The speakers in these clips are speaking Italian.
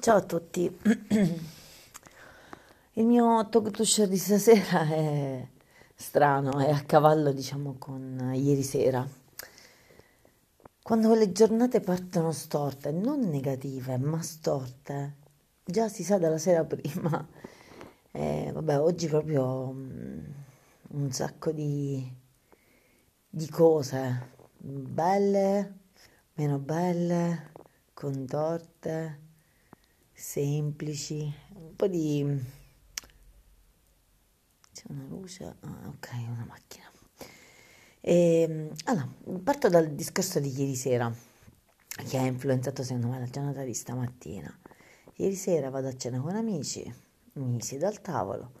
Ciao a tutti, il mio talk to show di stasera è strano, è a cavallo diciamo con ieri sera. Quando le giornate partono storte, non negative ma storte, già si sa dalla sera prima. Vabbè, oggi proprio un sacco di cose, belle, meno belle, contorte, semplici, un po' di... c'è una luce, ok, una macchina. Allora, parto dal discorso di ieri sera, che ha influenzato secondo me la giornata di stamattina. Ieri sera vado a cena con amici, mi siedo al tavolo,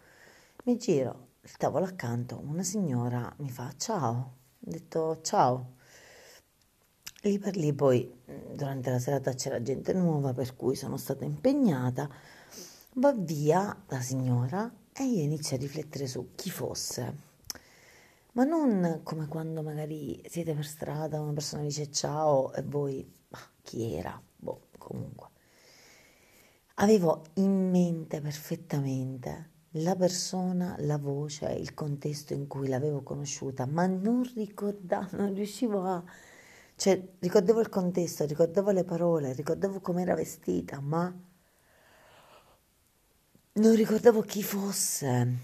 mi giro, il tavolo accanto, una signora mi fa ciao, ho detto ciao. Lì per lì poi durante la serata c'era gente nuova, per cui sono stata impegnata. Va via la signora e io inizio a riflettere su chi fosse, ma non come quando magari siete per strada, una persona dice ciao e voi chi era? Comunque avevo in mente perfettamente la persona, la voce, il contesto in cui l'avevo conosciuta, ma non riuscivo a... Cioè, ricordavo il contesto, ricordavo le parole, ricordavo com'era vestita, ma non ricordavo chi fosse.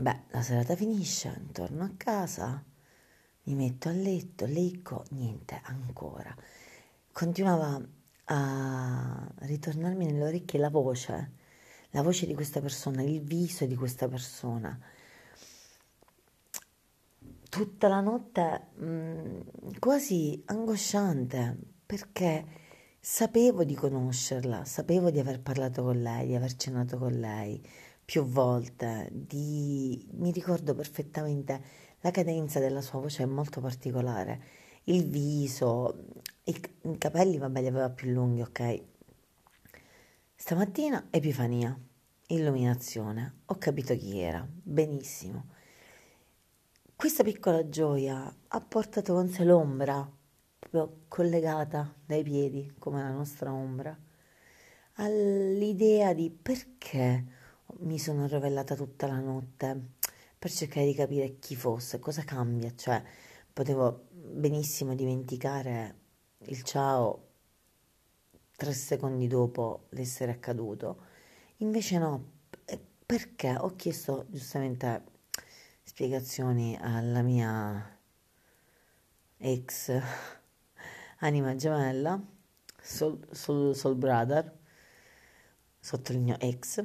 Beh, la serata finisce, torno a casa, mi metto a letto, leggo, niente, ancora. Continuava a ritornarmi nelle orecchie la voce di questa persona, il viso di questa persona. Tutta la notte quasi angosciante, perché sapevo di conoscerla, sapevo di aver parlato con lei, di aver cenato con lei più volte, mi ricordo perfettamente la cadenza della sua voce, è molto particolare, il viso, i capelli, vabbè, li aveva più lunghi, ok. Stamattina epifania, illuminazione, ho capito chi era, benissimo. Questa piccola gioia ha portato con sé l'ombra, proprio collegata dai piedi, come la nostra ombra, all'idea di perché mi sono rovellata tutta la notte per cercare di capire chi fosse, cosa cambia. Cioè, potevo benissimo dimenticare il ciao 3 secondi dopo l'essere accaduto, invece no, perché ho chiesto giustamente spiegazioni alla mia ex anima gemella, soul brother, sottolineo ex,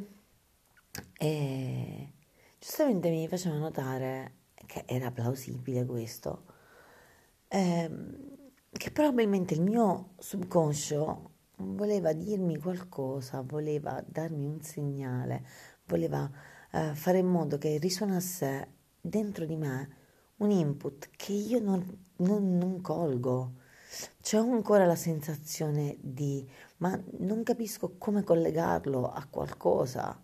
e giustamente mi faceva notare che era plausibile questo, che probabilmente il mio subconscio voleva dirmi qualcosa, voleva darmi un segnale, voleva fare in modo che risuonasse dentro di me un input che io non colgo. Cioè, ho ancora la sensazione di ma non capisco come collegarlo a qualcosa.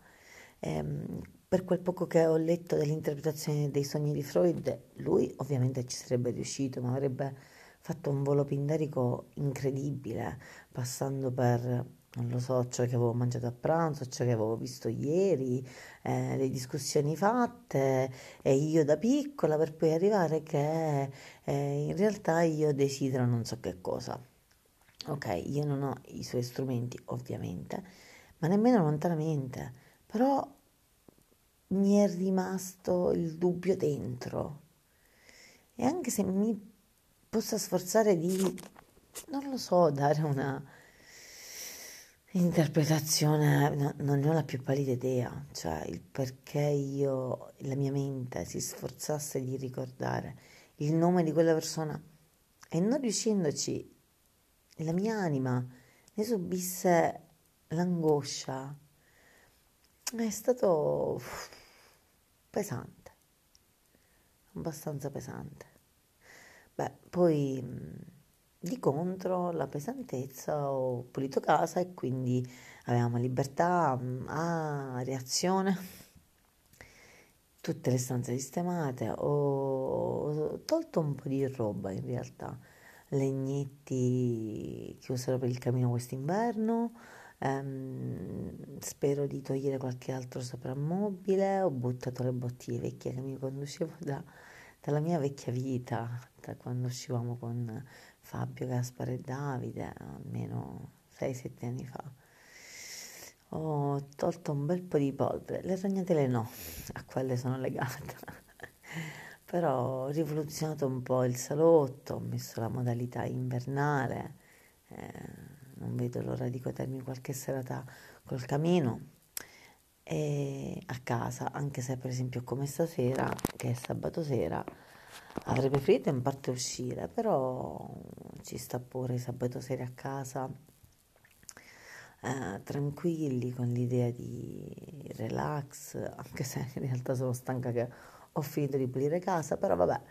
Per quel poco che ho letto dell'interpretazione dei sogni di Freud, lui ovviamente ci sarebbe riuscito, ma avrebbe fatto un volo pindarico incredibile, passando per non lo so, ciò che avevo mangiato a pranzo, ciò che avevo visto ieri, le discussioni fatte, e io da piccola, per poi arrivare che in realtà io desidero non so che cosa. Ok, io non ho i suoi strumenti ovviamente, ma nemmeno lontanamente, però mi è rimasto il dubbio dentro. E anche se mi posso sforzare di, non lo so, dare una interpretazione, no, non ne ho la più pallida idea, cioè il perché la mia mente si sforzasse di ricordare il nome di quella persona e non riuscendoci la mia anima ne subisse l'angoscia, è stato pesante, abbastanza pesante. Beh, poi... Di contro la pesantezza, ho pulito casa e quindi avevamo libertà a reazione, tutte le stanze sistemate, ho tolto un po' di roba in realtà, legnetti che userò per il camino quest'inverno, Spero di togliere qualche altro soprammobile. Ho buttato le bottiglie vecchie che mi conducevo dalla mia vecchia vita, da quando uscivamo con Fabio, Gaspare e Davide, almeno 6-7 anni fa. Ho tolto un bel po' di polvere, le ragnatele no, a quelle sono legata, però ho rivoluzionato un po' il salotto, ho messo la modalità invernale, non vedo l'ora di godermi qualche serata col camino e a casa, anche se per esempio come stasera, che è sabato sera, avrei preferito in parte uscire, però ci sta pure sabato sera a casa, tranquilli, con l'idea di relax, anche se in realtà sono stanca che ho finito di pulire casa, però vabbè,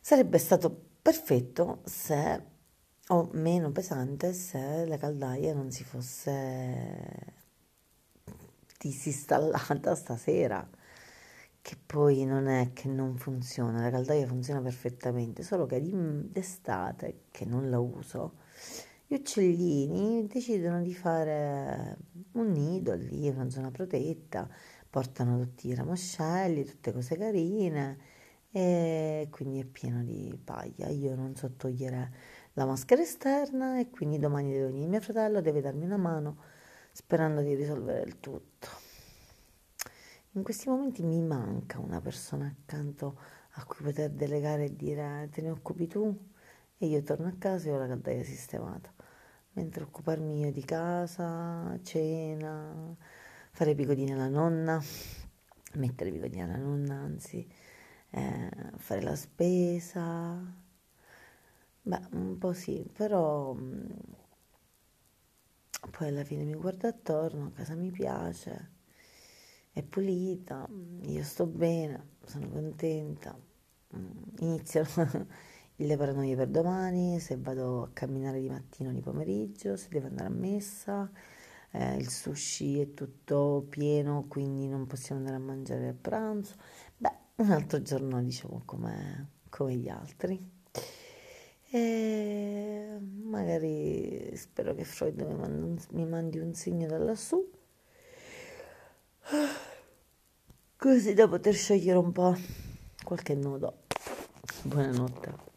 sarebbe stato perfetto se, o meno pesante se la caldaia non si fosse disinstallata stasera, che poi non è che non funziona, la caldaia funziona perfettamente, solo che d'estate, che non la uso, gli uccellini decidono di fare un nido lì, una zona protetta, portano tutti i ramoscelli, tutte cose carine, e quindi è pieno di paglia. Io non so togliere la maschera esterna e quindi domani devo venire mio fratello, deve darmi una mano sperando di risolvere il tutto. In questi momenti mi manca una persona accanto a cui poter delegare e dire te ne occupi tu, e io torno a casa e ho la caldaia sistemata, mentre occuparmi io di casa, cena, fare pigodine alla nonna, mettere pigodine alla nonna, anzi, fare la spesa, beh, un po' sì, però poi alla fine mi guardo attorno, a casa mi piace, è pulita, io sto bene, sono contenta, iniziano le paranoie per domani, se vado a camminare di mattina o di pomeriggio, se devo andare a messa, il sushi è tutto pieno, quindi non possiamo andare a mangiare a pranzo, beh, un altro giorno diciamo come gli altri. E magari spero che Freud mi mandi un segno da lassù, così da poter sciogliere un po' qualche nodo. Buonanotte.